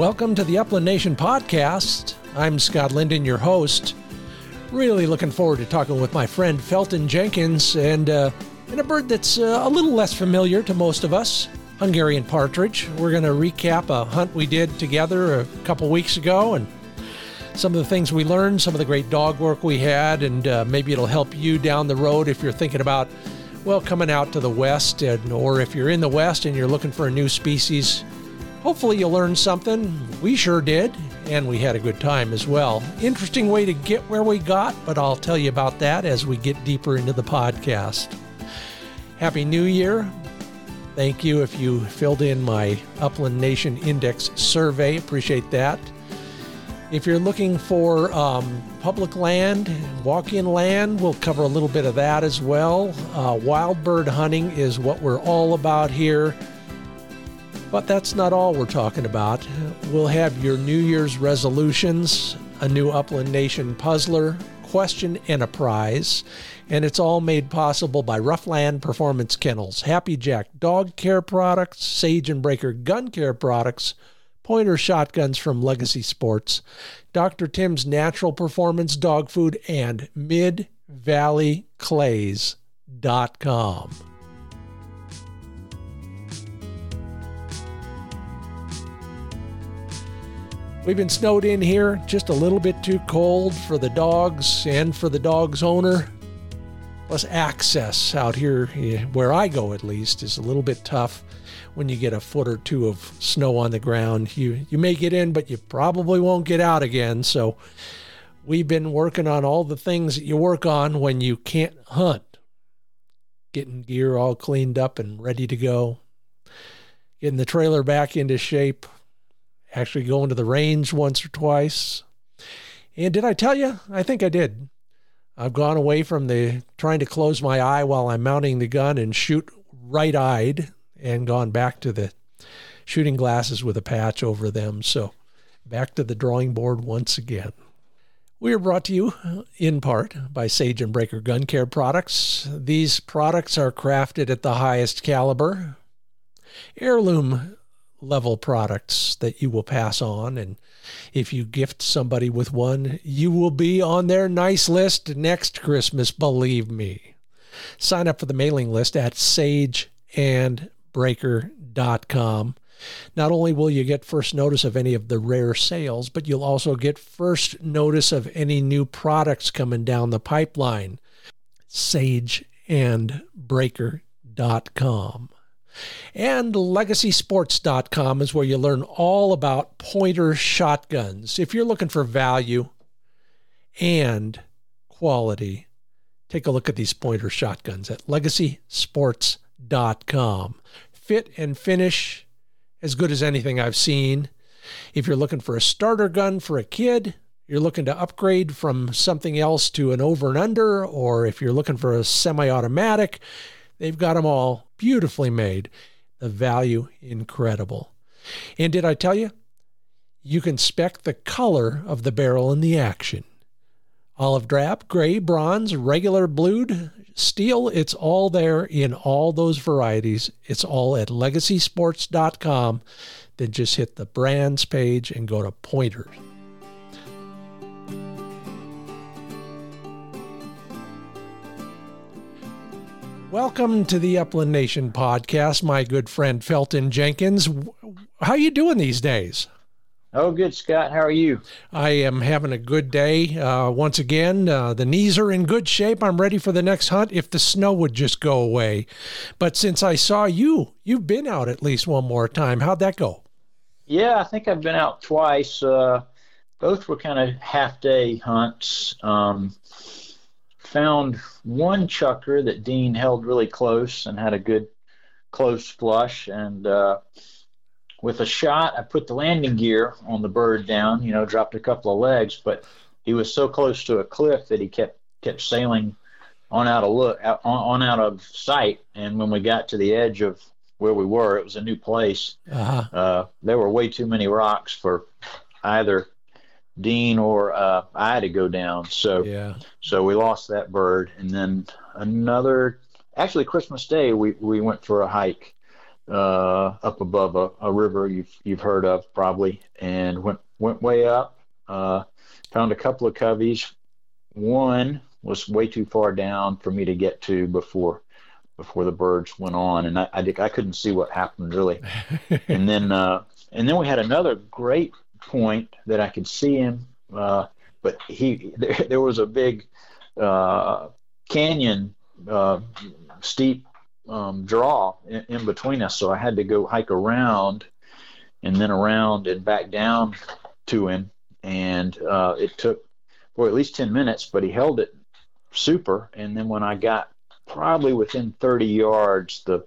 Welcome to the Upland Nation Podcast. I'm Scott Linden, your host. Really looking forward to talking with my friend Felton Jenkins and a bird that's a little less familiar to most of us, Hungarian partridge. We're going to recap a hunt we did together a couple weeks ago and some of the things we learned, some of the great dog work we had, and maybe it'll help you down the road if you're thinking about, well, coming out to the West, or if you're in the West and you're looking for a new species. Hopefully you learned something. We sure did, and we had a good time as well. Interesting way to get where we got, but I'll tell you about that as we get deeper into the podcast. Happy New Year. Thank you if you filled in my Upland Nation Index survey. Appreciate that. If you're looking for public land, walk-in land, we'll cover a little bit of that as well. Wild bird hunting is what we're all about here. But that's not all we're talking about. We'll have your New Year's resolutions, a new Upland Nation puzzler, question, and a prize. And it's all made possible by Roughland Performance Kennels, Happy Jack Dog Care Products, Sage and Breaker Gun Care Products, Pointer Shotguns from Legacy Sports, Dr. Tim's Natural Performance Dog Food, and MidValleyClays.com. We've been snowed in here, just a little bit too cold for the dogs and for the dog's owner. Plus, access out here, where I go at least, is a little bit tough. When you get a foot or two of snow on the ground, you may get in, but you probably won't get out again. So we've been working on all the things that you work on when you can't hunt. Getting gear all cleaned up and ready to go. Getting the trailer back into shape. Actually going to the range once or twice. And did I tell you? I think I did. I've gone away from the trying to close my eye while I'm mounting the gun and shoot right-eyed, and gone back to the shooting glasses with a patch over them. So back to the drawing board once again. We are brought to you in part by Sage and Breaker Gun Care Products. These products are crafted at the highest caliber, heirloom level products that you will pass on. And if you gift somebody with one, you will be on their nice list next Christmas, believe me. Sign up for the mailing list at sageandbreaker.com. Not only will you get first notice of any of the rare sales, but you'll also get first notice of any new products coming down the pipeline. Sageandbreaker.com. And LegacySports.com is where you learn all about pointer shotguns. If you're looking for value and quality, take a look at these pointer shotguns at LegacySports.com. Fit and finish as good as anything I've seen. If you're looking for a starter gun for a kid, you're looking to upgrade from something else to an over and under, or if you're looking for a semi-automatic, they've got them all beautifully made. The value, incredible. And did I tell you? You can spec the color of the barrel in the action. Olive drab, gray, bronze, regular blued, steel, it's all there in all those varieties. It's all at LegacySports.com. Then just hit the brands page and go to pointers. Welcome to the Upland Nation Podcast, my good friend Felton Jenkins. How you doing these days? Oh, good, Scott. How are you? I am having a good day. Once again, the knees are in good shape. I'm ready for the next hunt if the snow would just go away. But since I saw you, you've been out at least one more time. How'd that go? Yeah, I think I've been out twice. Both were kind of half-day hunts. Found one chucker that Dean held really close and had a good close flush, and with a shot, I put the landing gear on the bird down, dropped a couple of legs, but he was so close to a cliff that he kept sailing on out of sight. And when we got to the edge of where we were, it was a new place. Uh-huh. There were way too many rocks for either Dean or I to go down. So, yeah. So we lost that bird. And then another, actually Christmas Day, we went for a hike. up above a river you've heard of probably, and went way up. Found a couple of coveys. One was way too far down for me to get to before the birds went on, and I couldn't see what happened really. and then we had another great point that I could see him, but there was a big canyon, steep draw in between us, so I had to go hike around and then around and back down to him, and it took at least 10 minutes, but he held it super. And then when I got probably within 30 yards, the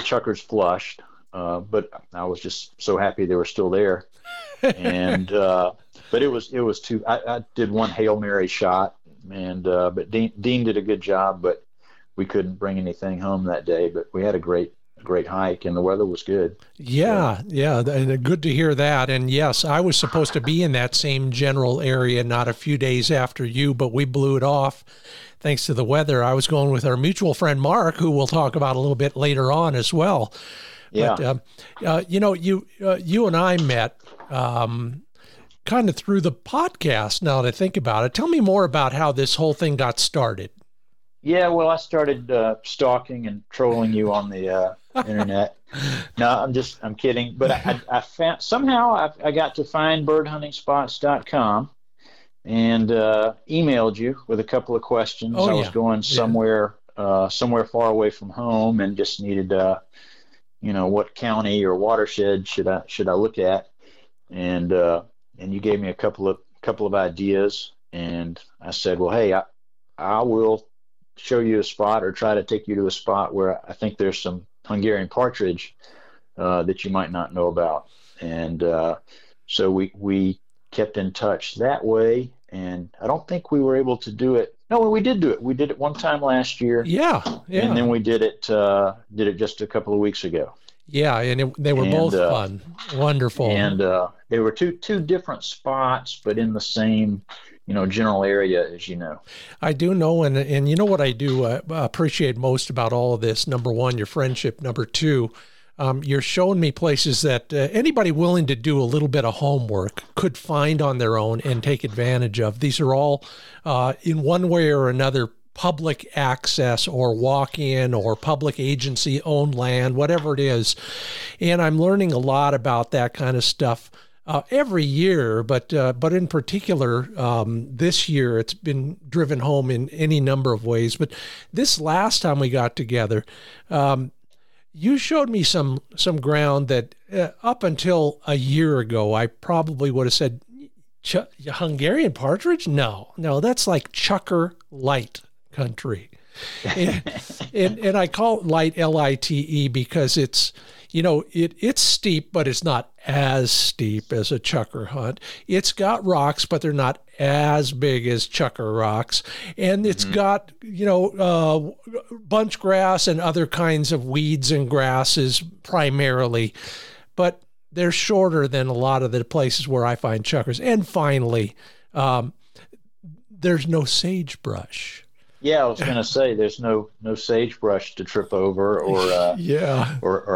chuckers flushed, but I was just so happy they were still there. And but it was too. I did one Hail Mary shot, and but Dean did a good job, but we couldn't bring anything home that day. But we had a great hike, and the weather was good. Yeah, and good to hear that. And yes, I was supposed to be in that same general area not a few days after you, but we blew it off thanks to the weather. I was going with our mutual friend Mark, who we'll talk about a little bit later on as well. Yeah. But, you and I met kind of through the podcast, now that I think about it. Tell me more about how this whole thing got started. Yeah, well, I started stalking and trolling you on the internet. No, I'm kidding. But I found, somehow I got to FindBirdHuntingSpots.com and emailed you with a couple of questions. Oh, I was going somewhere far away from home and just needed, what county or watershed should I look at? And you gave me a couple of ideas, and I said, well, hey, I will show you a spot or try to take you to a spot where I think there's some Hungarian partridge that you might not know about. And so we kept in touch that way, and I don't think we were able to do it. No, we did do it. We did it one time last year. Yeah. And then we did it just a couple of weeks ago. Yeah, and they were both fun. Wonderful. And they were two different spots, but in the same general area, as you know. I do know, and you know what I do appreciate most about all of this? Number one, your friendship. Number two, you're showing me places that anybody willing to do a little bit of homework could find on their own and take advantage of. These are all, in one way or another, public access or walk-in or public agency-owned land, whatever it is. And I'm learning a lot about that kind of stuff every year, but in particular this year, it's been driven home in any number of ways. But this last time we got together, you showed me some ground that up until a year ago, I probably would have said, Hungarian partridge? No, that's like chucker light country. and I call it light, L-I-T-E, because it's, it's steep, but it's not as steep as a chucker hunt. It's got rocks, but they're not as big as chucker rocks. And it's got, bunch grass and other kinds of weeds and grasses primarily. But they're shorter than a lot of the places where I find chuckers. And finally, there's no sagebrush. Yeah, I was going to say there's no sagebrush to trip over or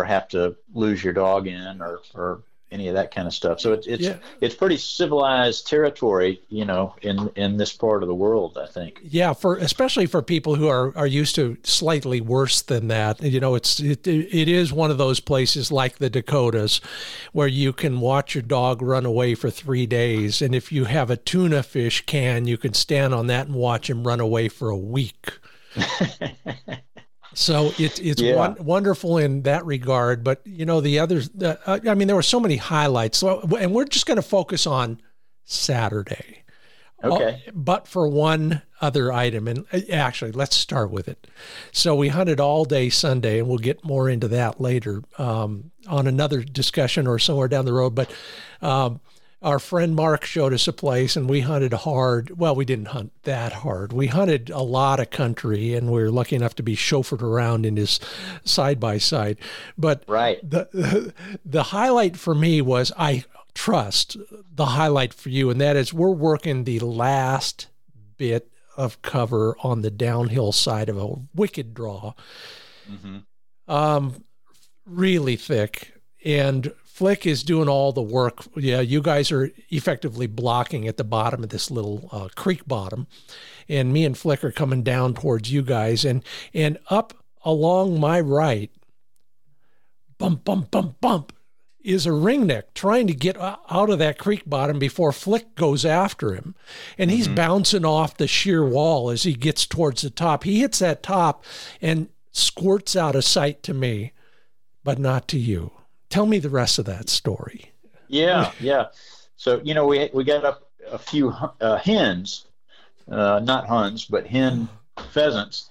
have to lose your dog in or any of that kind of stuff. So it's pretty civilized territory, in this part of the world, I think. Yeah, especially for people who are used to slightly worse than that. It is one of those places like the Dakotas where you can watch your dog run away for 3 days, and if you have a tuna fish can, you can stand on that and watch him run away for a week. So it's wonderful in that regard, but the others. There were so many highlights. So, and we're just going to focus on Saturday, okay? But for one other item, and actually, let's start with it. So we hunted all day Sunday, and we'll get more into that later on another discussion or somewhere down the road. But our friend Mark showed us a place, and we hunted hard. Well, we didn't hunt that hard. We hunted a lot of country, and we were lucky enough to be chauffeured around in his side-by-side. But the highlight for me was, I trust the highlight for you, and that is we're working the last bit of cover on the downhill side of a wicked draw. Really thick. and Flick is doing all the work. Yeah, you guys are effectively blocking at the bottom of this little creek bottom, and me and Flick are coming down towards you guys, and up along my right, bump, bump, bump, bump, is a ringneck trying to get out of that creek bottom before Flick goes after him. And he's bouncing off the sheer wall as he gets towards the top. He hits that top and squirts out of sight to me, but not to you. Tell me the rest of that story. Yeah. So, you know, we got up a few hens, not huns, but hen pheasants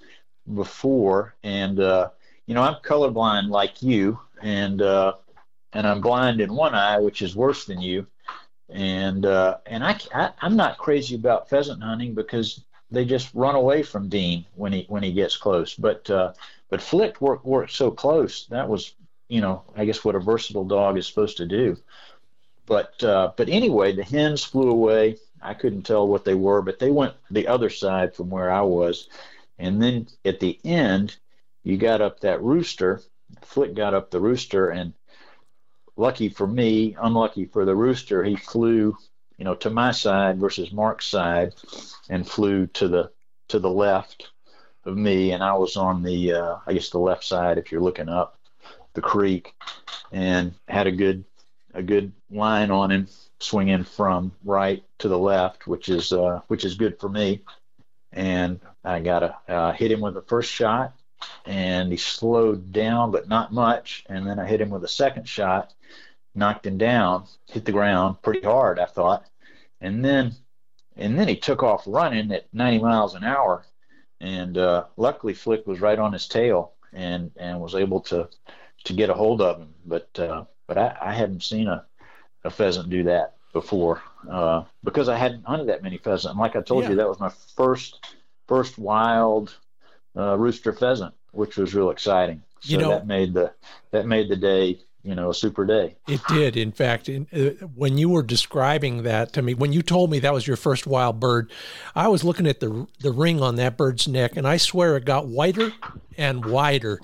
before. And, you know, I'm colorblind like you, and I'm blind in one eye, which is worse than you. And I'm not crazy about pheasant hunting because they just run away from Dean when he gets close. But Flick worked so close. That was, you know, I guess what a versatile dog is supposed to do. But anyway, the hens flew away. I couldn't tell what they were, but they went the other side from where I was. And then at the end, you got up that rooster. Flick got up the rooster, and lucky for me, unlucky for the rooster, he flew, you know, to my side versus Mark's side, and flew to the left of me, and I was on the I guess the left side if you're looking up the creek, and had a good line on him swinging from right to the left, which is good for me. And I got hit him with the first shot, and he slowed down but not much, and then I hit him with a second shot, knocked him down, hit the ground pretty hard, I thought, and then he took off running at 90 miles an hour, and luckily Flick was right on his tail and was able to get a hold of him, but I hadn't seen a pheasant do that before, because I hadn't hunted that many pheasant, and like I told you, that was my first wild rooster pheasant, which was real exciting. So, you know, that made the day, you know, a super day. It did. In fact, when you were describing that to me, when you told me that was your first wild bird, I was looking at the ring on that bird's neck, and I swear it got whiter and wider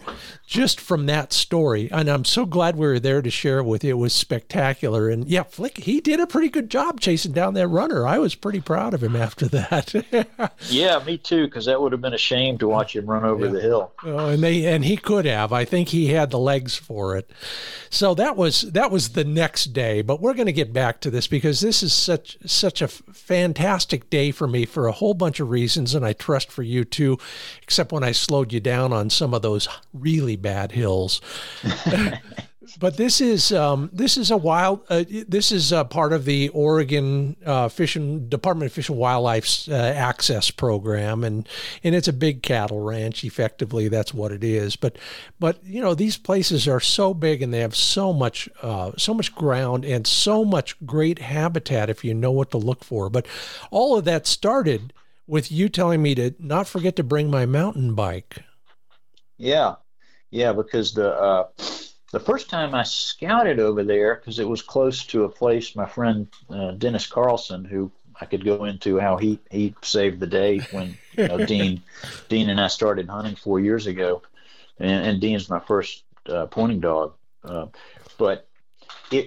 just from that story. And I'm so glad we were there to share it with you. It was spectacular. And yeah, Flick, he did a pretty good job chasing down that runner. I was pretty proud of him after that. Yeah, me too, because that would have been a shame to watch him run over the hill. Oh, and he could have. I think he had the legs for it. So that was the next day, but we're going to get back to this because this is such a fantastic day for me for a whole bunch of reasons, and I trust for you too, except when I slowed you down on some of those really bad hills. But this is a part of the Oregon Department of Fish and Wildlife's access program, and it's a big cattle ranch. Effectively, that's what it is. But you know, these places are so big, and they have so much ground and so much great habitat if you know what to look for. But all of that started with you telling me to not forget to bring my mountain bike. Yeah, because the first time I scouted over there, because it was close to a place my friend Dennis Carlson, who I could go into how he saved the day when, you know, Dean and I started hunting 4 years ago, and Dean's my first pointing dog. But the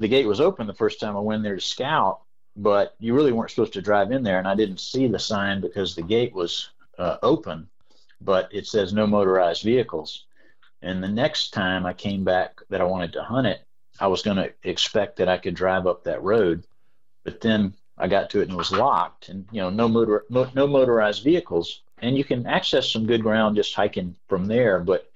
gate was open the first time I went there to scout, but you really weren't supposed to drive in there, and I didn't see the sign because the gate was open, but it says no motorized vehicles. And the next time I came back that I wanted to hunt it, I was going to expect that I could drive up that road, but then I got to it and it was locked, and, you know, no motorized vehicles, and you can access some good ground just hiking from there. But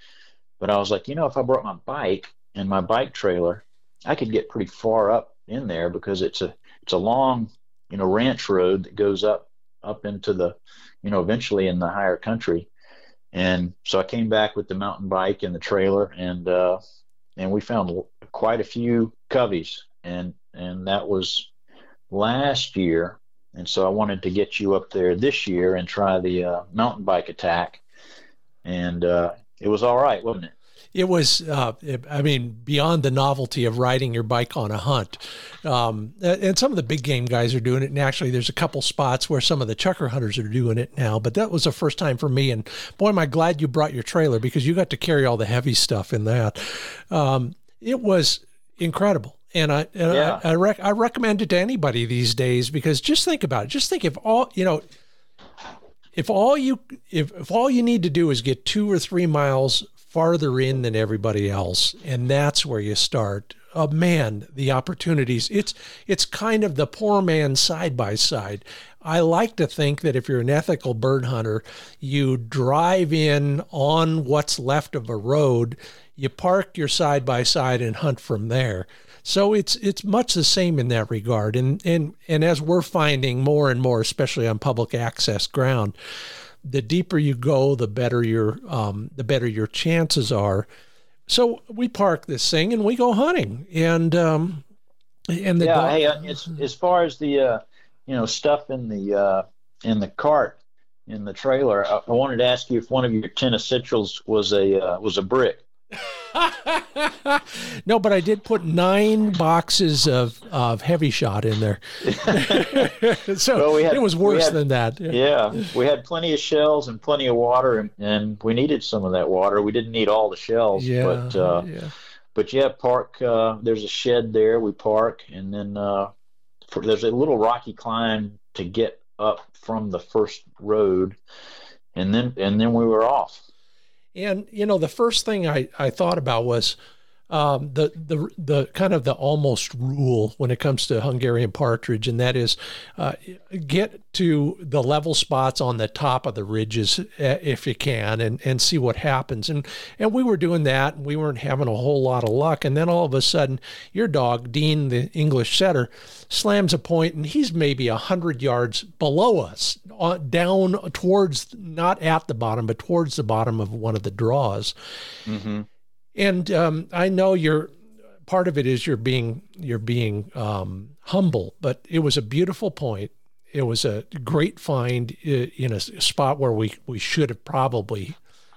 I was like, you know, if I brought my bike and my bike trailer, I could get pretty far up in there because it's a long, you know, ranch road that goes up into the, you know, eventually in the higher country. And so I came back with the mountain bike and the trailer, and we found quite a few coveys, and that was last year. And so I wanted to get you up there this year and try the mountain bike attack, and it was all right, wasn't it? it was, I mean, beyond the novelty of riding your bike on a hunt. And some of the big game guys are doing it. And actually, there's a couple spots where some of the chukar hunters are doing it now. But that was the first time for me. And boy, am I glad you brought your trailer, because you got to carry all the heavy stuff in that. It was incredible. And I recommend it to anybody these days, because just think about it. Just think if all you need to do is get 2 or 3 miles farther in than everybody else, and that's where you start. Oh man, the opportunities. It's kind of the poor man's side by side. I like to think that if you're an ethical bird hunter, you drive in on what's left of a road, you park your side by side and hunt from there. So it's much the same in that regard. And as we're finding more and more, especially on public access ground, the deeper you go, the better your chances are. So we park this thing and we go hunting. As far as the stuff in the cart in the trailer, I wanted to ask you if one of your 10 essentials was a brick. No, but I did put 9 boxes of heavy shot in there. It was worse than that. Yeah, we had plenty of shells and plenty of water, and we needed some of that water. We didn't need all the shells, but park. There's a shed there. We park, and then there's a little rocky climb to get up from the first road, and then we were off. And, the first thing I thought about was the kind of the almost rule when it comes to Hungarian partridge, and that is get to the level spots on the top of the ridges if you can and see what happens. And we were doing that, and we weren't having a whole lot of luck. And then all of a sudden, your dog, Dean, the English setter, slams a point, and he's maybe 100 yards below us, down towards, not at the bottom, but towards the bottom of one of the draws. Mm-hmm. And I know part of it is you're being humble, but it was a beautiful point. It was a great find in a spot where we should have probably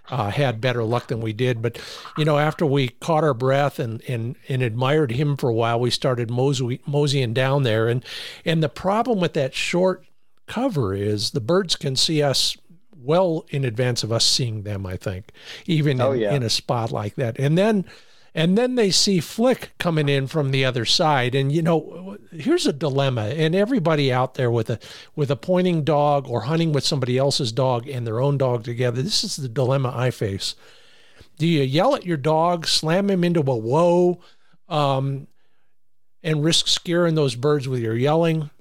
had better luck than we did. But, after we caught our breath and admired him for a while, we started moseying down there. And the problem with that short cover is the birds can see us well in advance of us seeing them, I think, in a spot like that. And then they see Flick coming in from the other side. And, here's a dilemma. And everybody out there with a pointing dog or hunting with somebody else's dog and their own dog together, this is the dilemma I face. Do you yell at your dog, slam him into a whoa, and risk scaring those birds with your yelling?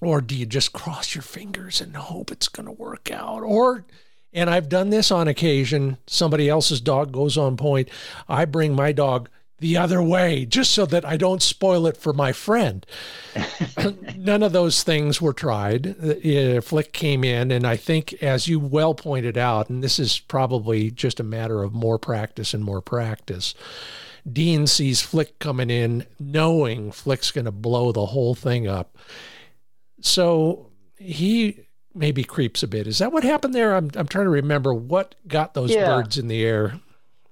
Or do you just cross your fingers and hope it's going to work out? And I've done this on occasion, somebody else's dog goes on point. I bring my dog the other way just so that I don't spoil it for my friend. None of those things were tried. Flick came in, and I think, as you well pointed out, and this is probably just a matter of more practice and more practice, Dean sees Flick coming in, knowing Flick's going to blow the whole thing up. So he maybe creeps a bit. Is that what happened there? I'm trying to remember what got those birds in the air.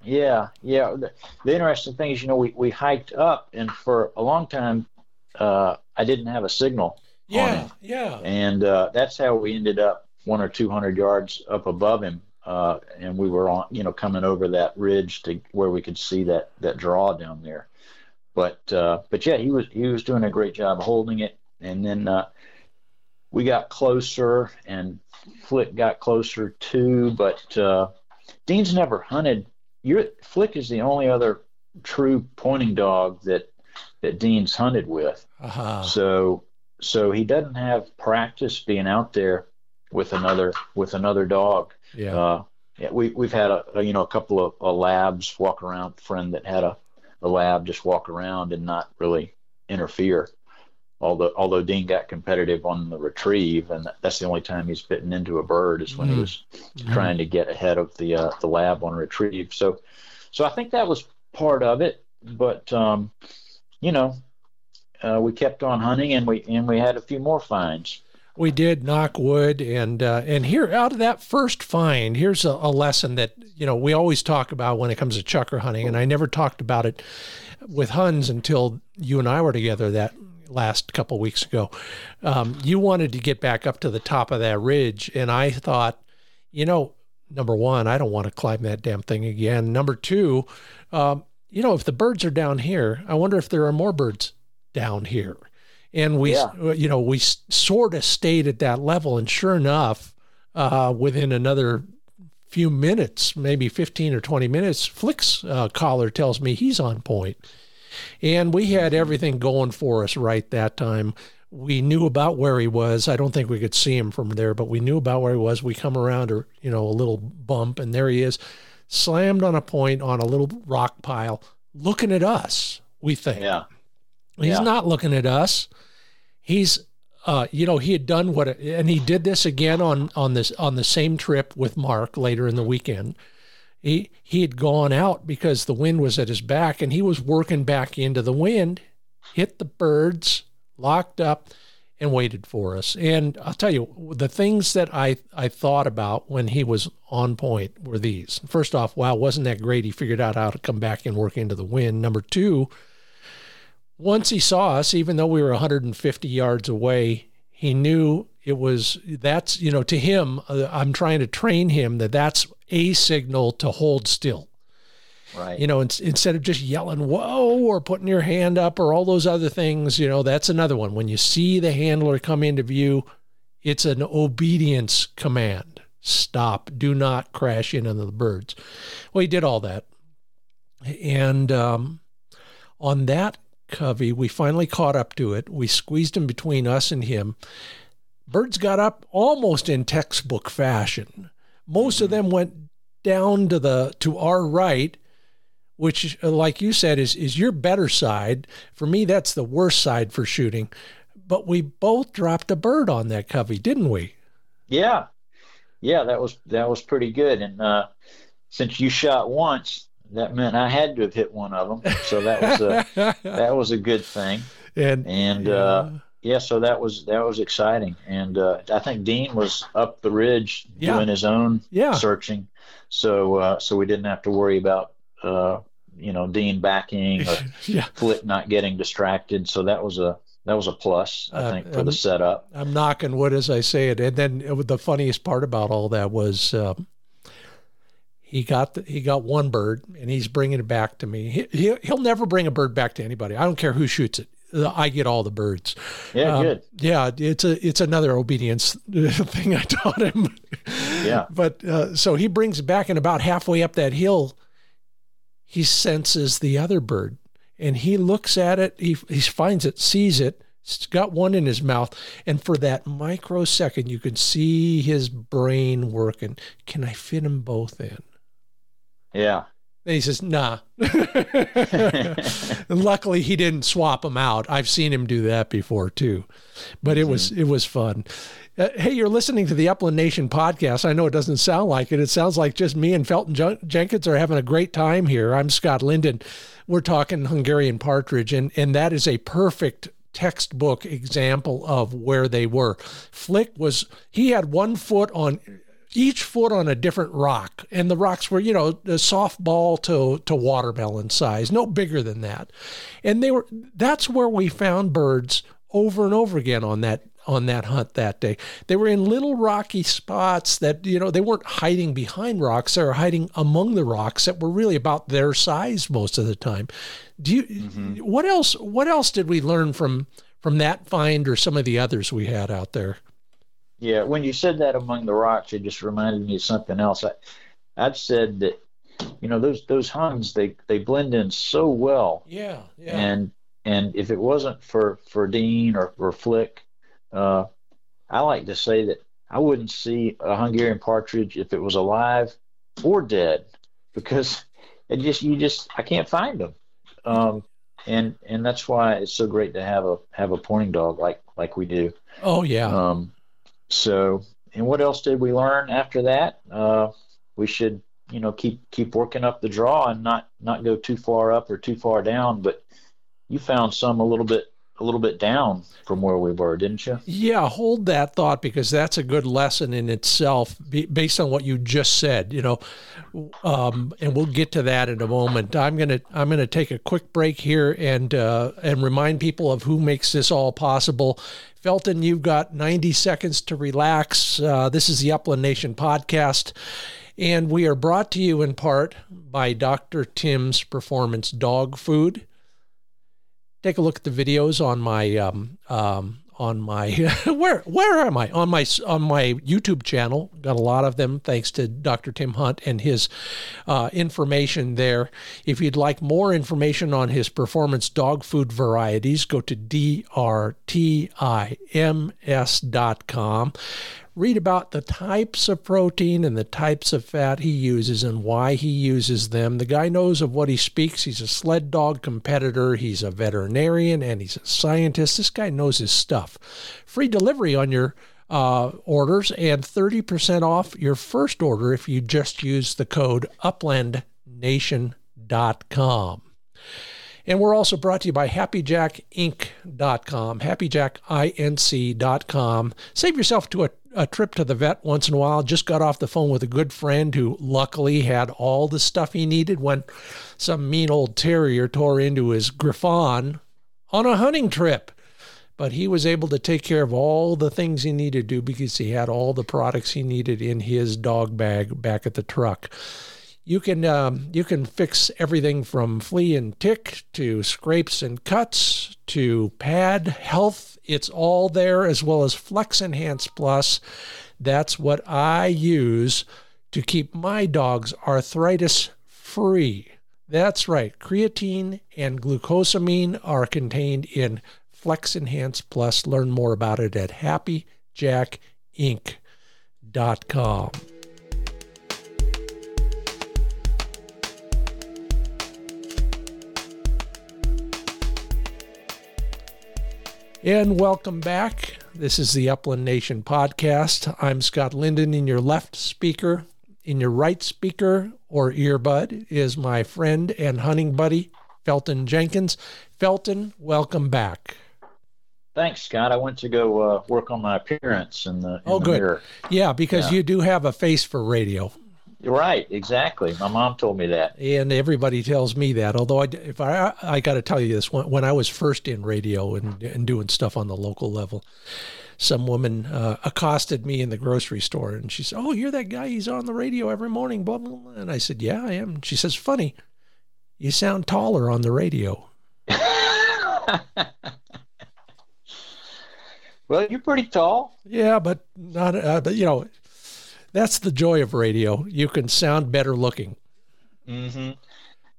Yeah. The interesting thing is, we hiked up, and for a long time, I didn't have a signal. Yeah. And that's how we ended up 100 or 200 yards up above him, and we were on, coming over that ridge to where we could see that draw down there. But he was doing a great job holding it, and then. We got closer, and Flick got closer too, but Dean's never hunted. Flick is the only other true pointing dog that Dean's hunted with. Uh-huh. So he doesn't have practice being out there with another dog. Yeah. We've had a couple of labs walk around, friend that had a lab just walk around and not really interfere. Although Dean got competitive on the retrieve, and that's the only time he's bitten into a bird is when he was trying to get ahead of the lab on retrieve. So I think that was part of it. But we kept on hunting, and we had a few more finds. we did knock wood, and here out of that first find, here's a lesson that, you know, we always talk about when it comes to chukar hunting, and I never talked about it with Huns until you and I were together that last couple of weeks ago. You wanted to get back up to the top of that ridge, and I thought, you know, number one, I don't want to climb that damn thing again. Number two, you know, if the birds are down here, I wonder if there are more birds down here. And we, you know, we sort of stayed at that level. And sure enough, within another few minutes, maybe 15 or 20 minutes, Flick's collar tells me he's on point. And we had everything going for us right that time. We knew about where he was. I don't think we could see him from there, but we knew about where he was. We come around, or, you know, a little bump, and there he is, slammed on a point on a little rock pile, looking at us, we think. Yeah. He's not looking at us. He's, you know, he had done what, and he did this again on the same trip with Mark later in the weekend. He had gone out because the wind was at his back, and he was working back into the wind, hit the birds, locked up, and waited for us. And I'll tell you, the things that I thought about when he was on point were these. First off, wow, wasn't that great? He figured out how to come back and work into the wind. Number two, once he saw us, even though we were 150 yards away, he knew it was, that's, you know, to him, I'm trying to train him that's a signal to hold still. Right. You know, instead of just yelling, whoa, or putting your hand up or all those other things, you know, that's another one. When you see the handler come into view, it's an obedience command. Stop. Do not crash into the birds. Well, he did all that. And on that covey, we finally caught up to it. We squeezed him between us and him. Birds got up almost in textbook fashion. Most of them went down to our right, which, like you said, is your better side. For me, that's the worst side for shooting. But we both dropped a bird on that covey, didn't we? Yeah. Yeah, that was pretty good. And since you shot once, that meant I had to have hit one of them, so that was a good thing. And so that was exciting. And I think Dean was up the ridge doing his own searching, so we didn't have to worry about Dean backing or Flick not getting distracted. So that was a plus, I think, for the setup. I'm knocking wood as I say it. And then the funniest part about all that was, He got one bird, and he's bringing it back to me. He'll never bring a bird back to anybody. I don't care who shoots it. I get all the birds. Yeah, good. Yeah, it's another obedience thing I taught him. Yeah. But so he brings it back, and about halfway up that hill, he senses the other bird, and he looks at it. He finds it, sees it. He's got one in his mouth, and for that microsecond, you could see his brain working. Can I fit them both in? Yeah. And he says, nah. Luckily, he didn't swap them out. I've seen him do that before, too. But it was fun. Hey, you're listening to the Upland Nation podcast. I know it doesn't sound like it. It sounds like just me and Felton Jenkins are having a great time here. I'm Scott Linden. We're talking Hungarian partridge, and that is a perfect textbook example of where they were. Flick had each foot on a different rock, and the rocks were, you know, the softball to watermelon size, no bigger than that. And that's where we found birds over and over again on that hunt that day. They were in little rocky spots that, you know, they weren't hiding behind rocks. They were hiding among the rocks that were really about their size most of the time. What else did we learn from that find or some of the others we had out there? Yeah, when you said that among the rocks, it just reminded me of something else. I've said that, you know, those Huns, they blend in so well. Yeah, yeah. And if it wasn't for Dean or Flick, I like to say that I wouldn't see a Hungarian partridge if it was alive or dead, because I can't find them. And that's why it's so great to have a pointing dog like we do. Oh yeah. So, and what else did we learn after that? We should, you know, keep working up the draw and not go too far up or too far down. But you found some a little bit a little bit down from where we were, didn't you? Yeah, hold that thought, because that's a good lesson in itself based on what you just said, you know, and we'll get to that in a moment. I'm going to take a quick break here and remind people of who makes this all possible. Felton, you've got 90 seconds to relax. This is the Upland Nation podcast, and we are brought to you in part by Dr. Tim's Performance Dog Food. Take a look at the videos on my where am I on my YouTube channel. Got a lot of them thanks to Dr. Tim Hunt and his information there. If you'd like more information on his performance dog food varieties, go to drtims.com. Read about the types of protein and the types of fat he uses and why he uses them. The guy knows of what he speaks. He's a sled dog competitor. He's a veterinarian, and he's a scientist. This guy knows his stuff. Free delivery on your orders and 30% off your first order if you just use the code uplandnation.com. And we're also brought to you by HappyJackInc.com, HappyJackInc.com. Save yourself to a trip to the vet once in a while. Just got off the phone with a good friend who luckily had all the stuff he needed when some mean old terrier tore into his Griffon on a hunting trip. But he was able to take care of all the things he needed to do because he had all the products he needed in his dog bag back at the truck. You can fix everything from flea and tick to scrapes and cuts to pad health. It's all there, as well as Flex Enhance Plus. That's what I use to keep my dogs arthritis free. That's right. Creatine and glucosamine are contained in Flex Enhance Plus. Learn more about it at happyjackinc.com. And welcome back. This is the Upland Nation podcast. I'm Scott Linden. In your left speaker, in your right speaker or earbud is my friend and hunting buddy, Felton Jenkins. Felton, welcome back. Thanks, Scott. I went to go work on my appearance in the mirror. Yeah, because you do have a face for radio. Right, exactly. My mom told me that. And everybody tells me that, although I got to tell you this, when I was first in radio and doing stuff on the local level, some woman accosted me in the grocery store, and she said, "Oh, you're that guy, he's on the radio every morning, blah, blah, blah." And I said, "Yeah, I am." And she says, "Funny, you sound taller on the radio." Well, you're pretty tall. Yeah, but not, you know, that's the joy of radio. You can sound better looking. Mm-hmm.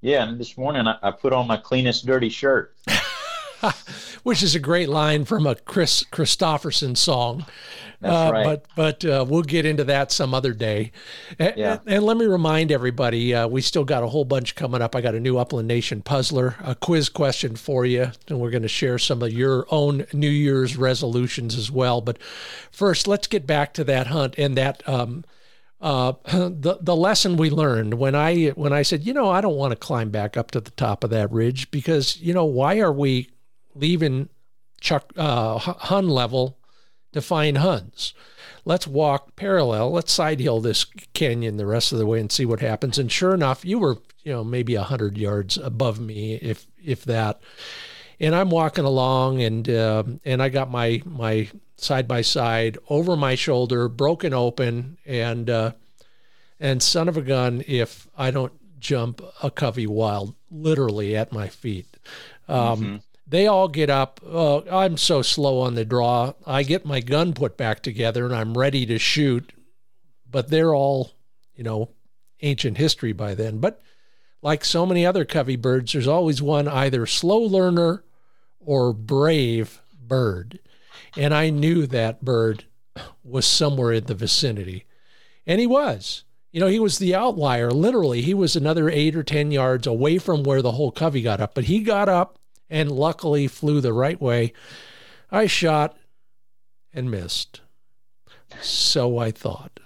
Yeah, and this morning I put on my cleanest dirty shirt. Which is a great line from a Chris Christopherson song. That's right. But we'll get into that some other day. And let me remind everybody, we still got a whole bunch coming up. I got a new Upland Nation puzzler, a quiz question for you, and we're going to share some of your own New Year's resolutions as well. But first, let's get back to that hunt and that the lesson we learned when I said, you know, I don't want to climb back up to the top of that ridge because, you know, why are we leaving Hun level to find Huns? Let's walk parallel. Let's sidehill this canyon the rest of the way and see what happens. And sure enough, you were, you know, maybe 100 yards above me, if that. And I'm walking along, and I got my side by side over my shoulder, broken open, and son of a gun if I don't jump a covey wild literally at my feet. Mm-hmm. They all get up. Oh, I'm so slow on the draw. I get my gun put back together, and I'm ready to shoot. But they're all, you know, ancient history by then. But like so many other covey birds, there's always one either slow learner or brave bird. And I knew that bird was somewhere in the vicinity. And he was. You know, he was the outlier, literally. He was another 8 or 10 yards away from where the whole covey got up. But he got up and luckily flew the right way. I shot and missed. So I thought.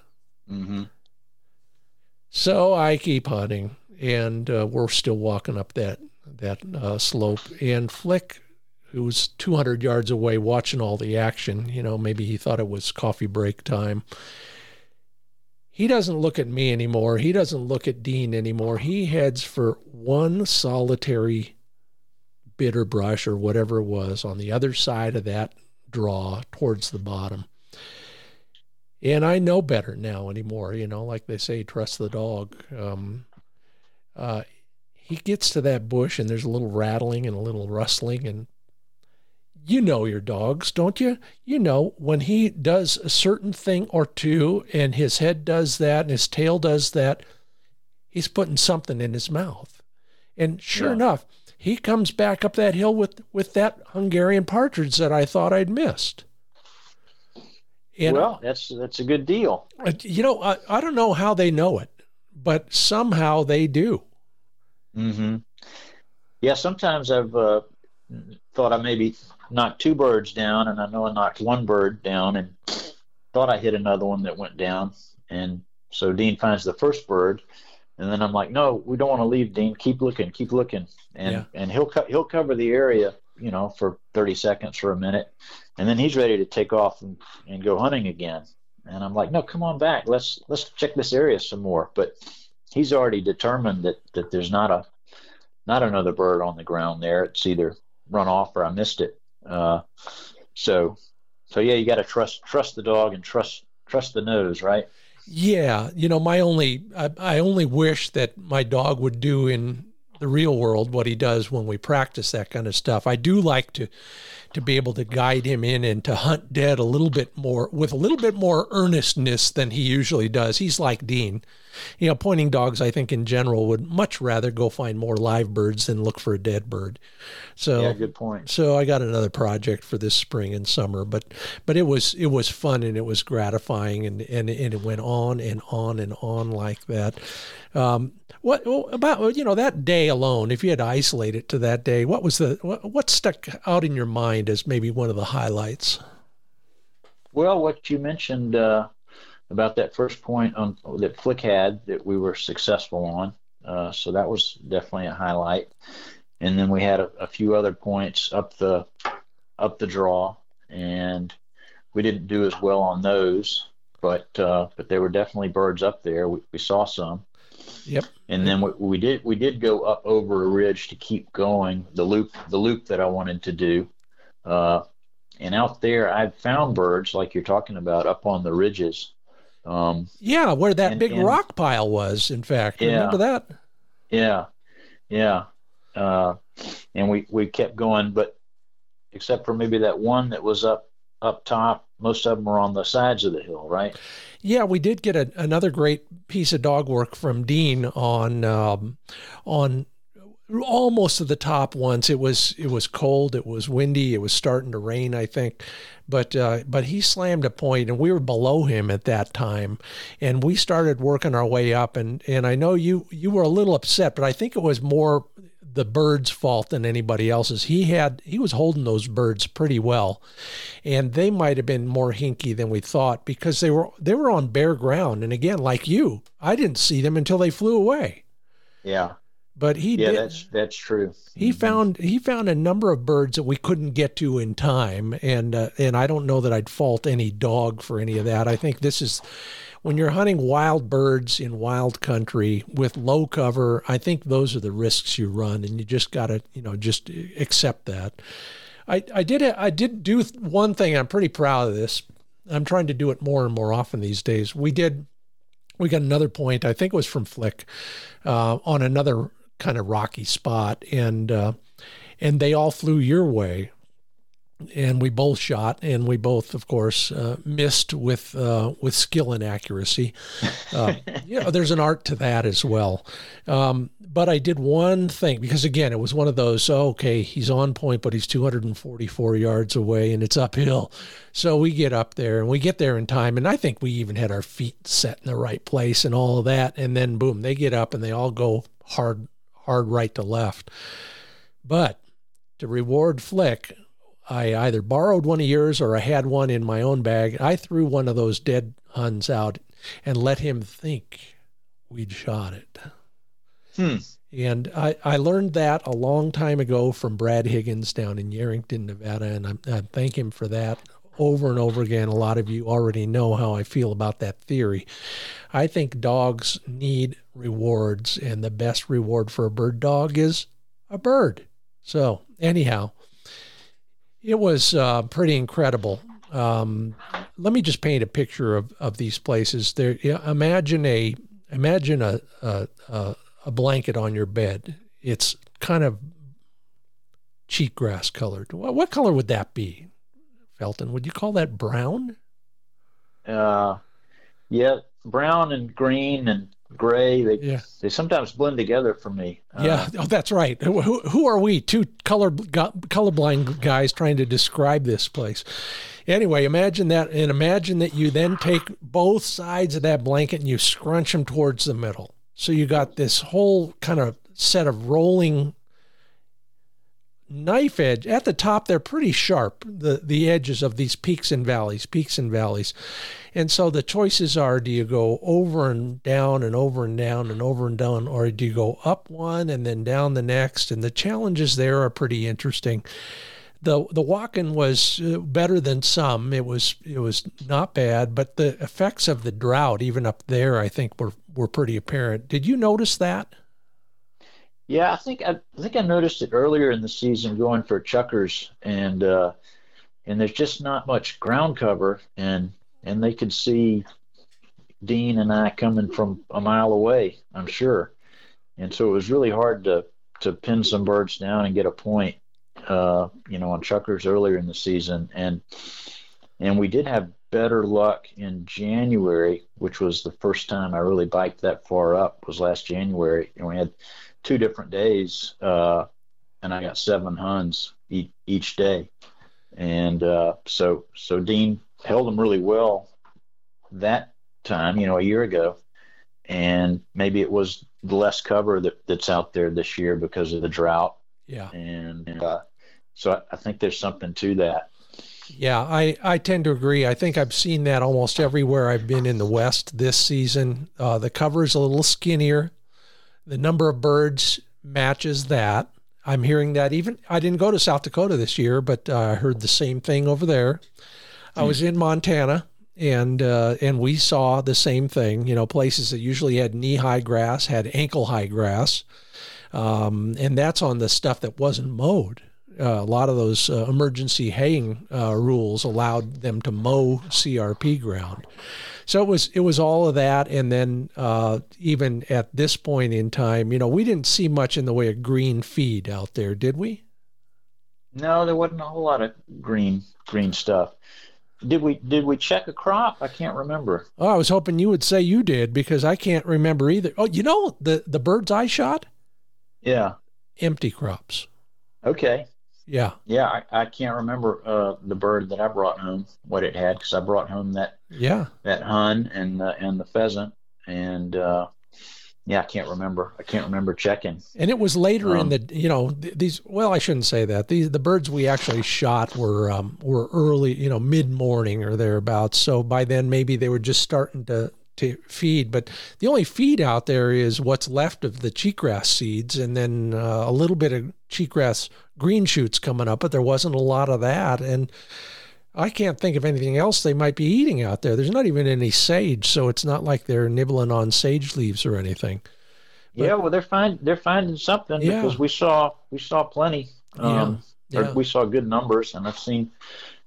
Mm-hmm. So I keep hunting, and we're still walking up that slope. And Flick, who was 200 yards away watching all the action. You know, maybe he thought it was coffee break time. He doesn't look at me anymore. He doesn't look at Dean anymore. He heads for one solitary bit or brush or whatever it was on the other side of that draw towards the bottom. And I know better now anymore, you know, like they say, trust the dog. He gets to that bush and there's a little rattling and a little rustling, and you know your dogs, don't you? You know, when he does a certain thing or two and his head does that and his tail does that, he's putting something in his mouth. And sure enough, he comes back up that hill with that Hungarian partridge that I thought I'd missed. And, well, that's a good deal. You know, I don't know how they know it, but somehow they do. Mm-hmm. Yeah, sometimes I've thought I maybe knocked two birds down, and I know I knocked one bird down and thought I hit another one that went down. And so Dean finds the first bird, and then I'm like, no, we don't want to leave, Dean. Keep looking. And he'll cover the area, you know, for 30 seconds, for a minute, and then he's ready to take off and go hunting again. And I'm like, no, come on back. Let's check this area some more. But he's already determined that there's not another bird on the ground there. It's either run off or I missed it. So yeah, you got to trust the dog and trust the nose, right? Yeah, you know, I only wish that my dog would do in the real world what he does when we practice that kind of stuff. I do like to be able to guide him in and to hunt dead a little bit more, with a little bit more earnestness than he usually does. He's like Dean. You know, pointing dogs, I think in general, would much rather go find more live birds than look for a dead bird. So yeah, good point. So I got another project for this spring and summer, but it was fun and it was gratifying, and it went on and on and on like that. About, you know, that day alone, if you had to isolate it to that day, what stuck out in your mind as maybe one of the highlights? Well, what you mentioned about that first point that Flick had that we were successful on, so that was definitely a highlight. And then we had a few other points up the draw, and we didn't do as well on those, but there were definitely birds up there. We saw some. Yep. And then we did go up over a ridge to keep going, the loop that I wanted to do. And out there, I've found birds like you're talking about up on the ridges. Yeah, where that big rock pile was, in fact. Yeah, remember that? Yeah. And we kept going, but except for maybe that one that was up top, most of them were on the sides of the hill, right? Yeah, we did get another great piece of dog work from Dean on almost at the top once. It was cold, it was windy, it was starting to rain, I think. But he slammed a point, and we were below him at that time, and we started working our way up. And I know you were a little upset, but I think it was more the bird's fault than anybody else's. He was holding those birds pretty well, and they might have been more hinky than we thought, because they were on bare ground. And again, like you, I didn't see them until they flew away. Yeah, but he did. That's true. He found a number of birds that we couldn't get to in time, and I don't know that I'd fault any dog for any of that. I think this is, when you're hunting wild birds in wild country with low cover, I think those are the risks you run, and you just got to, you know, just accept that. I did do one thing. I'm pretty proud of this. I'm trying to do it more and more often these days. We got another point, I think it was from Flick, on another kind of rocky spot, and they all flew your way. And we both shot, and we both, of course, missed with skill and accuracy. You know, there's an art to that as well. But I did one thing, because again, it was one of those, okay, he's on point, but he's 244 yards away, and it's uphill. So we get up there, and we get there in time, and I think we even had our feet set in the right place and all of that, and then boom, they get up, and they all go hard right to left. But to reward Flick, I either borrowed one of yours or I had one in my own bag. I threw one of those dead Huns out and let him think we'd shot it. And I learned that a long time ago from Brad Higgins down in Yerington, Nevada, and I thank him for that over and over again. A lot of you already know how I feel about that theory. I think dogs need rewards, and the best reward for a bird dog is a bird. So anyhow, it was pretty incredible. Let me just paint a picture of these places. There, imagine a blanket on your bed. It's kind of cheatgrass colored. What color would that be, Felton? Would you call that brown? Yeah, brown and green and gray. They sometimes blend together for me. That's right. Who are we? Two colorblind guys trying to describe this place. Anyway, imagine that, and imagine that you then take both sides of that blanket and you scrunch them towards the middle. So you got this whole kind of set of rolling knife edge. At the top, they're pretty sharp, the edges of these peaks and valleys. And so the choices are, do you go over and down and over and down and over and down, or do you go up one and then down the next? And the challenges there are pretty interesting. The walking was better than some. It was not bad, but the effects of the drought, even up there, I think were pretty apparent. Did you notice that? Yeah, I think I noticed it earlier in the season going for chuckers, and there's just not much ground cover, and they could see Dean and I coming from a mile away, I'm sure, and so it was really hard to pin some birds down and get a point. On chuckers earlier in the season, and we did have better luck in January, which was the first time I really biked that far up, was last January, and we had two different days, and I got 7 huns each day, and so Dean held them really well that time, a year ago, and maybe it was the less cover that's out there this year because of the drought. Yeah. And so I think there's something to that. Yeah, I tend to agree. I think I've seen that almost everywhere I've been in the West this season. The cover is a little skinnier. The number of birds matches that. I'm hearing that. Even I didn't go to South Dakota this year, but I heard the same thing over there. I was in Montana, and we saw the same thing. Places that usually had knee-high grass had ankle-high grass. And that's on the stuff that wasn't mowed. A lot of those emergency haying rules allowed them to mow CRP ground. So it was all of that. And then even at this point in time, we didn't see much in the way of green feed out there, did we? No, there wasn't a whole lot of green stuff. Did we check a crop? I can't remember. Oh, I was hoping you would say you did, because I can't remember either. Oh, the birds I shot? Yeah. Empty crops. Okay. Yeah. Yeah. I can't remember the bird that I brought home, what it had, because I brought home that hun and the pheasant. And I can't remember. I can't remember checking. And it was later in the, I shouldn't say that. The birds we actually shot were early, mid-morning or thereabouts. So by then maybe they were just starting to feed, but the only feed out there is what's left of the cheatgrass seeds, and then a little bit of cheatgrass green shoots coming up, but there wasn't a lot of that, and I can't think of anything else they might be eating out there. There's not even any sage, so it's not like they're nibbling on sage leaves or anything. But, they're finding something, because we saw plenty. We saw good numbers, and I've seen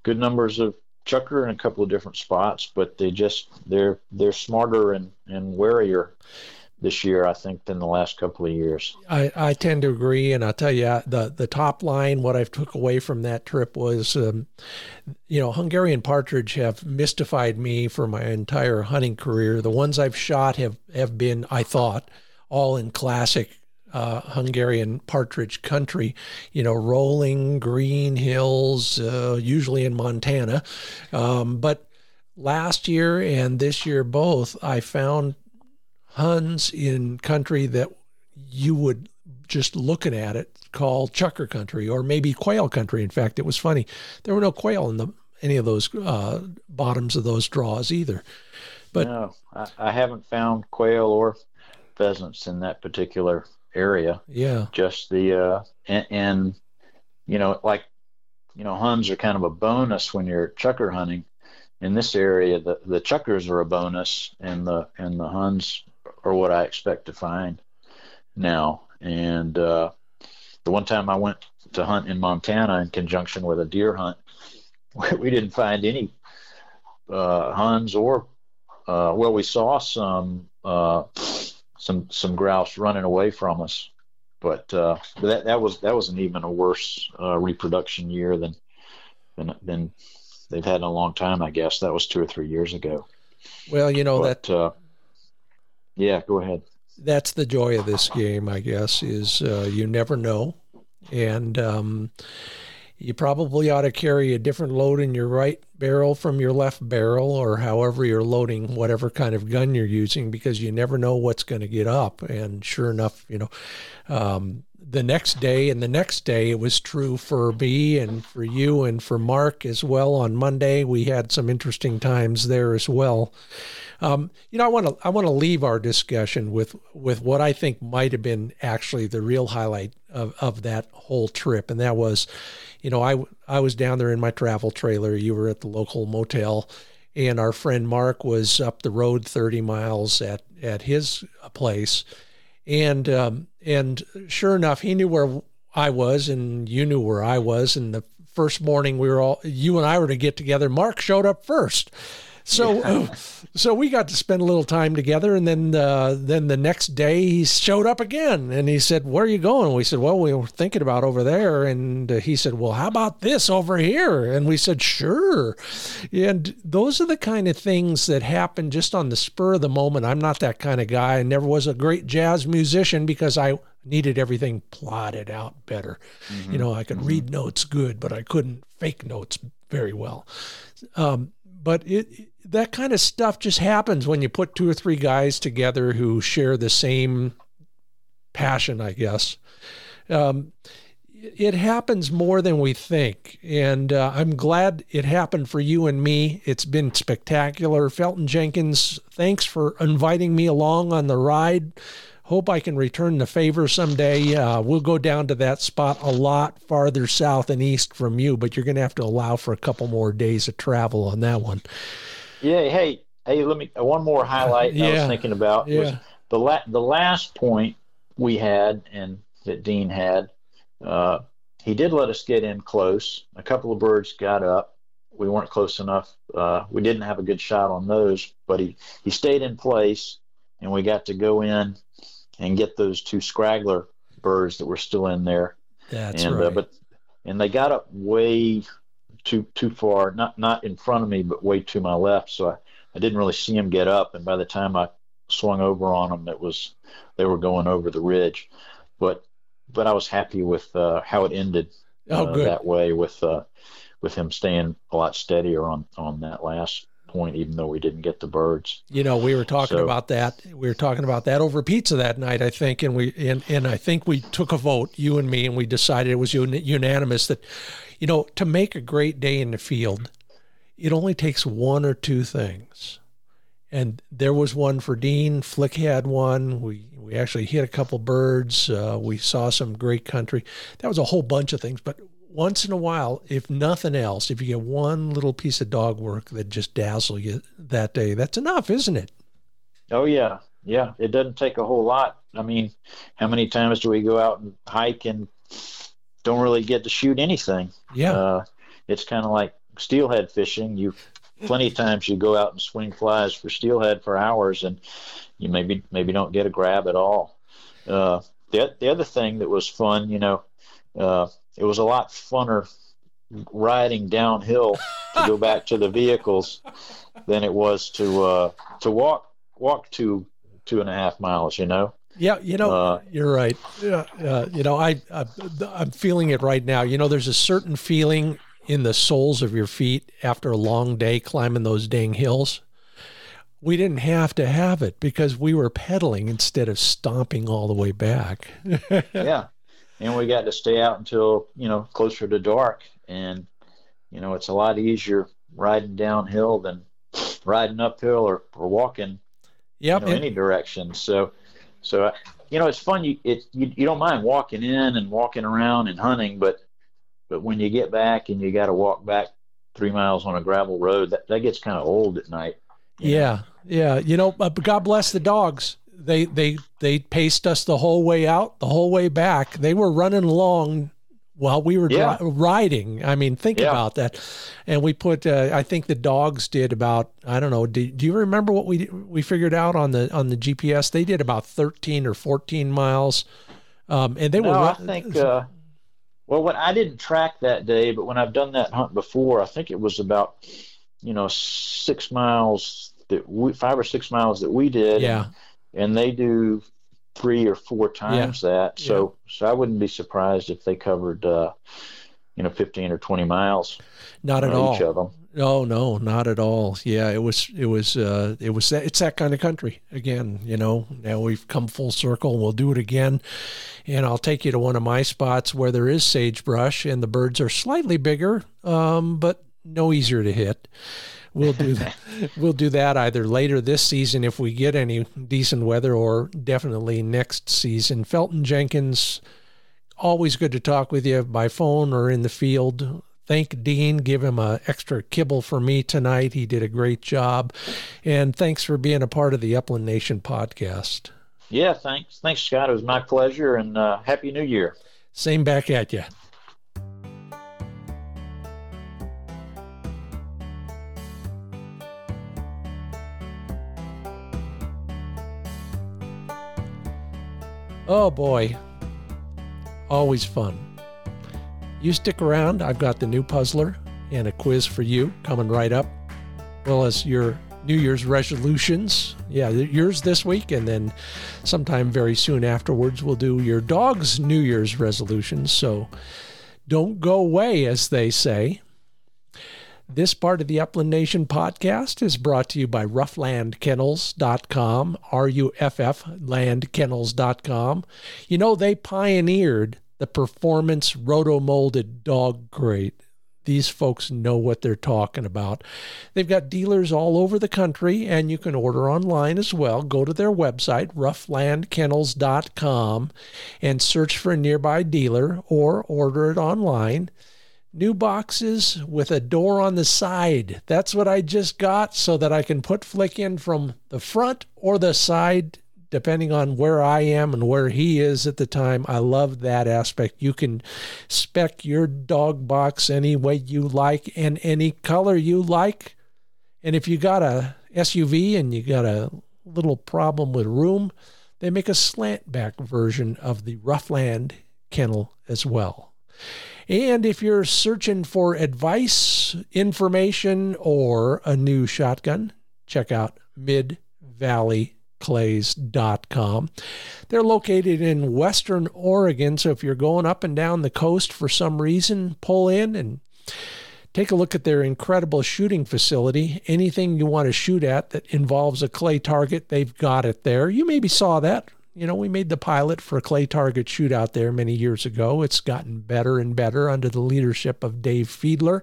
good numbers of chucker in a couple of different spots, but they're smarter and warier this year, I think, than the last couple of years. I tend to agree, and I'll tell you, the top line, what I've took away from that trip was, Hungarian partridge have mystified me for my entire hunting career. The ones I've shot have been, I thought, all in classic Hungarian partridge country, rolling green hills, usually in Montana. But last year and this year both, I found huns in country that you would, just looking at it, call chucker country or maybe quail country. In fact, it was funny. There were no quail in any of those bottoms of those draws either. But no, I haven't found quail or pheasants in that particular area. Yeah. Just the, and you know, like, you know, Huns are kind of a bonus when you're chukar hunting. In this area, the chukars are a bonus, and the Huns are what I expect to find now. And the one time I went to hunt in Montana in conjunction with a deer hunt, we didn't find any Huns or well, we saw some grouse running away from us, but that was an even a worse reproduction year than they've had in a long time. I guess that was 2 or 3 years ago. Well, you know, but, that yeah, go ahead. That's the joy of this game, I guess, is you never know. And you probably ought to carry a different load in your right barrel from your left barrel, or however you're loading whatever kind of gun you're using, because you never know what's going to get up. And sure enough, you know, the next day and the next day, it was true for B and for you and for Mark as well. On Monday, we had some interesting times there as well. You know, I want to leave our discussion with what I think might have been actually the real highlight of that whole trip. And that was, you know, I was down there in my travel trailer. You were at the local motel, and our friend Mark was up the road 30 miles at his place. And sure enough, he knew where I was, and you knew where I was. And the first morning you and I were to get together. Mark showed up first. So, yeah. So we got to spend a little time together. And then the next day he showed up again, and he said, "Where are you going?" We said, "Well, we were thinking about over there." And he said, "Well, how about this over here?" And we said, "Sure." And those are the kind of things that happen just on the spur of the moment. I'm not that kind of guy. I never was a great jazz musician because I needed everything plotted out better. Mm-hmm. You know, I could read notes good, but I couldn't fake notes very well. But that kind of stuff just happens when you put 2 or 3 guys together who share the same passion, I guess. It happens more than we think. And I'm glad it happened for you and me. It's been spectacular. Felton Jenkins, thanks for inviting me along on the ride. Hope I can return the favor someday. We'll go down to that spot a lot farther south and east from you, but you're going to have to allow for a couple more days of travel on that one. Yeah. Hey, let me, one more highlight I was thinking about was the last point we had, and that Dean had, he did let us get in close. A couple of birds got up. We weren't close enough. We didn't have a good shot on those, but he stayed in place, and we got to go in and get those 2 scraggler birds that were still in there. That's right. And they got up way too far, not in front of me, but way to my left. So I didn't really see them get up. And by the time I swung over on them, they were going over the ridge. But I was happy with how it ended that way with him staying a lot steadier on that last point, even though we didn't get the birds. You know, we were talking about that. We were talking about that over pizza that night, I think. And I think we took a vote, you and me, and we decided it was unanimous that, you know, to make a great day in the field, it only takes 1 or 2 things. And there was one for Dean. Flick had one. We actually hit a couple birds. We saw some great country. That was a whole bunch of things, but once in a while, if nothing else, if you get one little piece of dog work that just dazzles you that day, that's enough, isn't it? Oh, yeah. Yeah. It doesn't take a whole lot. I mean, how many times do we go out and hike and don't really get to shoot anything? Yeah. It's kind of like steelhead fishing. You plenty of times you go out and swing flies for steelhead for hours, and you maybe don't get a grab at all. The other thing that was fun, you know, it was a lot funner riding downhill to go back to the vehicles than it was to walk 2.5 miles, you know? Yeah, you know, you're right. You know, I'm feeling it right now. You know, there's a certain feeling in the soles of your feet after a long day climbing those dang hills. We didn't have to have it because we were pedaling instead of stomping all the way back. Yeah. And we got to stay out until, you know, closer to dark. And, you know, it's a lot easier riding downhill than riding uphill or walking, yep, you know, any direction. So So, you know, it's fun. You don't mind walking in and walking around and hunting, but when you get back and you got to walk back 3 miles on a gravel road, that gets kind of old at night. Yeah. You know, but God bless the dogs. They paced us the whole way out, the whole way back. They were running along while we were riding. I mean, think about that. And we put, I think the dogs did about, I don't know. Do you remember what we figured out on the GPS? They did about 13 or 14 miles. And they were, I think, what I didn't track that day, but when I've done that hunt before, I think it was about, 5 or 6 miles that we did. Yeah. And they do 3 or 4 times that. So I wouldn't be surprised if they covered, 15 or 20 miles. Not at all. Each of them. No, not at all. Yeah. It's that kind of country again, now we've come full circle. We'll do it again. And I'll take you to one of my spots where there is sagebrush and the birds are slightly bigger, but no easier to hit. We'll do that. We'll do that either later this season if we get any decent weather, or definitely next season. Felton Jenkins, always good to talk with you by phone or in the field. Thank Dean. Give him an extra kibble for me tonight. He did a great job. And thanks for being a part of the Upland Nation podcast. Yeah, thanks. Thanks, Scott. It was my pleasure, and Happy New Year. Same back at you. Oh boy, always fun. You stick around, I've got the new puzzler and a quiz for you coming right up, as well as your New Year's resolutions. Yeah, yours this week, and then sometime very soon afterwards, we'll do your dog's New Year's resolutions. So don't go away, as they say. This part of the Upland Nation podcast is brought to you by roughlandkennels.com, RUFF, landkennels.com. They pioneered the performance roto-molded dog crate. These folks know what they're talking about. They've got dealers all over the country, and you can order online as well. Go to their website, roughlandkennels.com, and search for a nearby dealer or order it online. New boxes with a door on the side. That's what I just got, so that I can put Flick in from the front or the side, depending on where I am and where he is at the time. I love that aspect. You can spec your dog box any way you like and any color you like. And if you got a SUV and you got a little problem with room, they make a slant back version of the Roughland kennel as well. And if you're searching for advice, information, or a new shotgun, check out MidValleyClays.com. They're located in Western Oregon, so if you're going up and down the coast for some reason, pull in and take a look at their incredible shooting facility. Anything you want to shoot at that involves a clay target, they've got it there. You maybe saw that. We made the pilot for a clay target shootout there many years ago. It's gotten better and better under the leadership of Dave Fiedler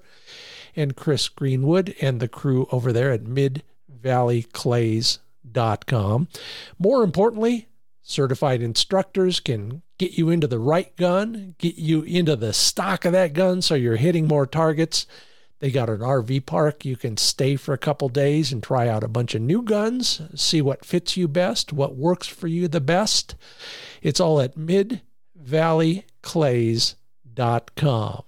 and Chris Greenwood and the crew over there at MidValleyClays.com. More importantly, certified instructors can get you into the right gun, get you into the stock of that gun so you're hitting more targets. They got an RV park. You can stay for a couple days and try out a bunch of new guns, see what fits you best, what works for you the best. It's all at MidValleyClays.com.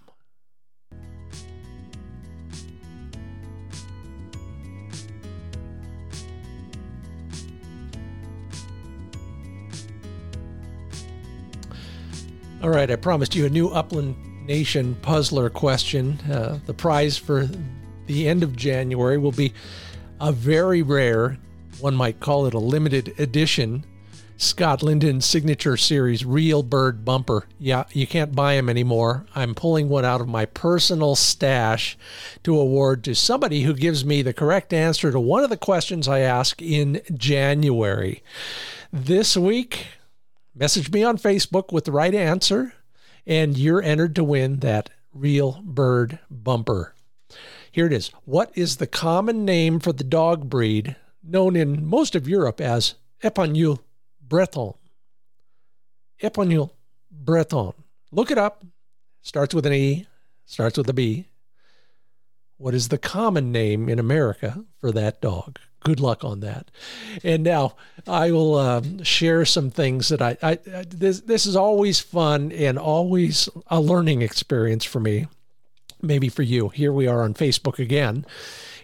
All right, I promised you a new Upland Nation puzzler question. The prize for the end of January will be a very rare, one might call it a limited edition, Scott Linden Signature Series Real Bird Bumper. Yeah, you can't buy them anymore. I'm pulling one out of my personal stash to award to somebody who gives me the correct answer to one of the questions I ask in January. This week, message me on Facebook with the right answer, and you're entered to win that Real Bird Bumper. Here it is. What is the common name for the dog breed known in most of Europe as Épagneul Breton? Épagneul Breton. Look it up. Starts with an E, starts with a B. What is the common name in America for that dog? Good luck on that. And now I will share some things that this is always fun and always a learning experience for me, maybe for you. Here we are on Facebook again.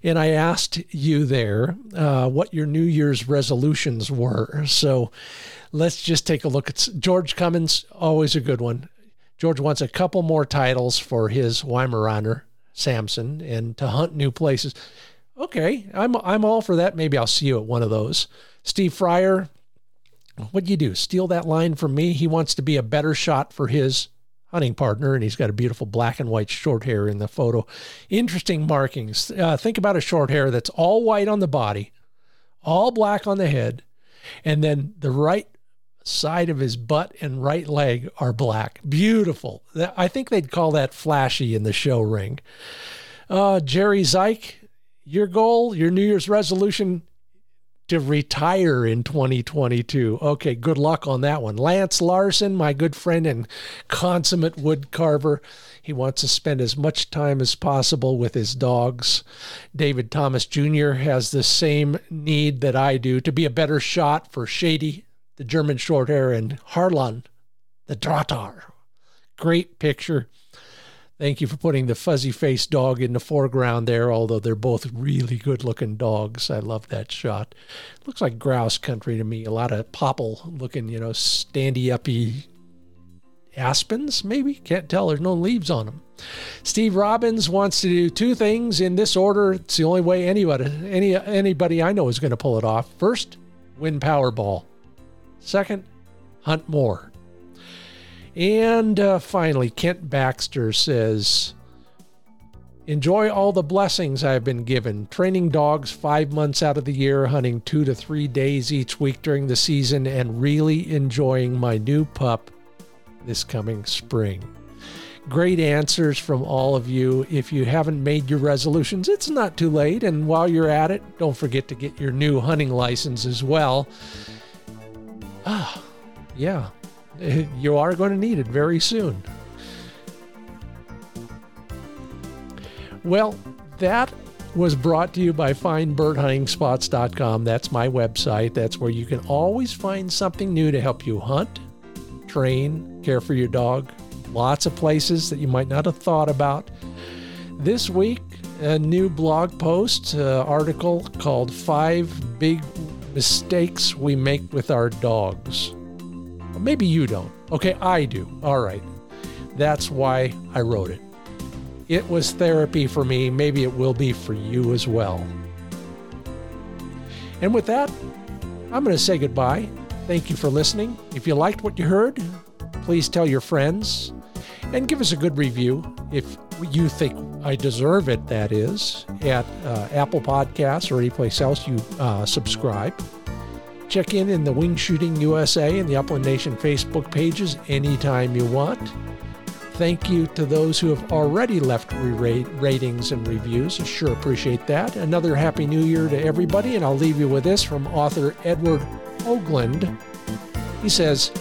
And I asked you there what your New Year's resolutions were. So let's just take a look. It's George Cummins, always a good one. George wants a couple more titles for his Weimaraner, Samson, and to hunt new places. Okay, I'm all for that. Maybe I'll see you at one of those. Steve Fryer, what do you do? Steal that line from me? He wants to be a better shot for his hunting partner, and he's got a beautiful black and white short hair in the photo. Interesting markings. Think about a short hair that's all white on the body, all black on the head, and then the right side of his butt and right leg are black. Beautiful. I think they'd call that flashy in the show ring. Jerry Zeich, your goal, your New Year's resolution, to retire in 2022. Okay, good luck on that one. Lance Larson, my good friend and consummate wood carver, he wants to spend as much time as possible with his dogs. David Thomas Jr. has the same need that I do, to be a better shot for Shady, the German short hair, and Harlan, the Dratar. Great picture. Thank you for putting the fuzzy-faced dog in the foreground there, although they're both really good-looking dogs. I love that shot. Looks like grouse country to me. A lot of popple-looking, standy-uppy aspens, maybe? Can't tell. There's no leaves on them. Steve Robbins wants to do two things in this order. It's the only way anybody I know is going to pull it off. First, win Powerball. Second, hunt more. And finally, Kent Baxter says, enjoy all the blessings I've been given. Training dogs 5 months out of the year, hunting 2 to 3 days each week during the season, and really enjoying my new pup this coming spring. Great answers from all of you. If you haven't made your resolutions, it's not too late. And while you're at it, don't forget to get your new hunting license as well. Yeah. You are going to need it very soon. Well, that was brought to you by FindBirdHuntingSpots.com. That's my website. That's where you can always find something new to help you hunt, train, care for your dog. Lots of places that you might not have thought about. This week, a new blog post, article called 5 Big Mistakes We Make With Our Dogs. Maybe you don't. Okay, I do. All right. That's why I wrote it. It was therapy for me. Maybe it will be for you as well. And with that, I'm going to say goodbye. Thank you for listening. If you liked what you heard, please tell your friends and give us a good review if you think I deserve it, that is, at Apple Podcasts or any place else you subscribe. Check in the Wing Shooting USA and the Upland Nation Facebook pages anytime you want. Thank you to those who have already left ratings and reviews. I sure appreciate that. Another Happy New Year to everybody, and I'll leave you with this from author Edward Ogland. He says,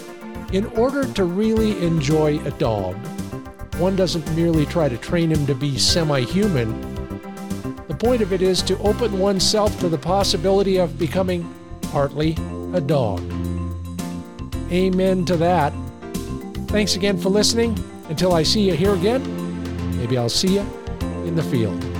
in order to really enjoy a dog, one doesn't merely try to train him to be semi-human. The point of it is to open oneself to the possibility of becoming partly a dog. Amen to that. Thanks again for listening. Until I see you here again, maybe I'll see you in the field.